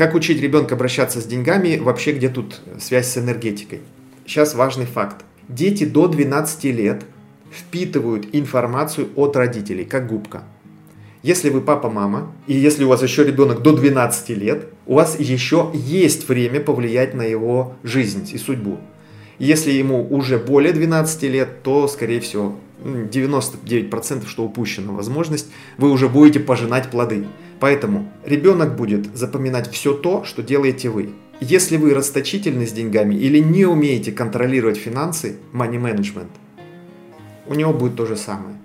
Как учить ребенка обращаться с деньгами? Вообще, где тут связь с энергетикой? Сейчас важный факт. Дети до 12 лет впитывают информацию от родителей, как губка. Если вы папа-мама, и если у вас еще ребенок до 12 лет, у вас еще есть время повлиять на его жизнь и судьбу. Если ему уже более 12 лет, то, скорее всего, 99%, что упущена возможность, вы уже будете пожинать плоды. Поэтому ребенок будет запоминать все то, что делаете вы. Если вы расточительны с деньгами или не умеете контролировать финансы, money management, у него будет то же самое.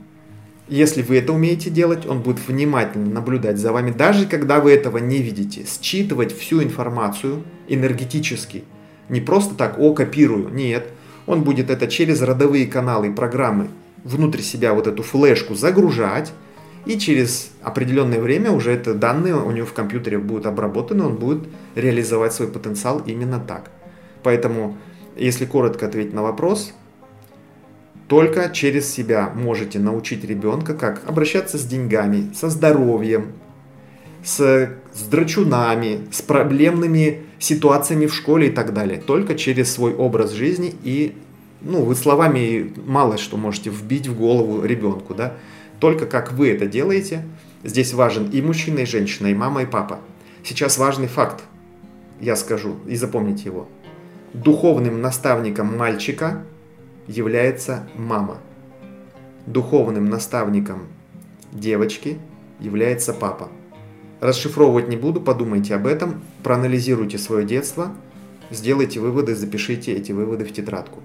Если вы это умеете делать, он будет внимательно наблюдать за вами, даже когда вы этого не видите. Считывать всю информацию энергетически. Не просто так, о, копирую. Нет. Он будет это через родовые каналы и программы внутрь себя вот эту флешку загружать, и через определенное время уже это данные у него в компьютере будут обработаны, он будет реализовать свой потенциал именно так. Поэтому, если коротко ответить на вопрос, только через себя можете научить ребенка, как обращаться с деньгами, со здоровьем, с драчунами, с проблемными ситуациями в школе и так далее. Только через свой образ жизни и, вы словами мало что можете вбить в голову ребенку, да? Только как вы это делаете, здесь важен и мужчина, и женщина, и мама, и папа. Сейчас важный факт, я скажу, и запомните его. Духовным наставником мальчика является мама. Духовным наставником девочки является папа. Расшифровывать не буду, подумайте об этом, проанализируйте свое детство, сделайте выводы, запишите эти выводы в тетрадку.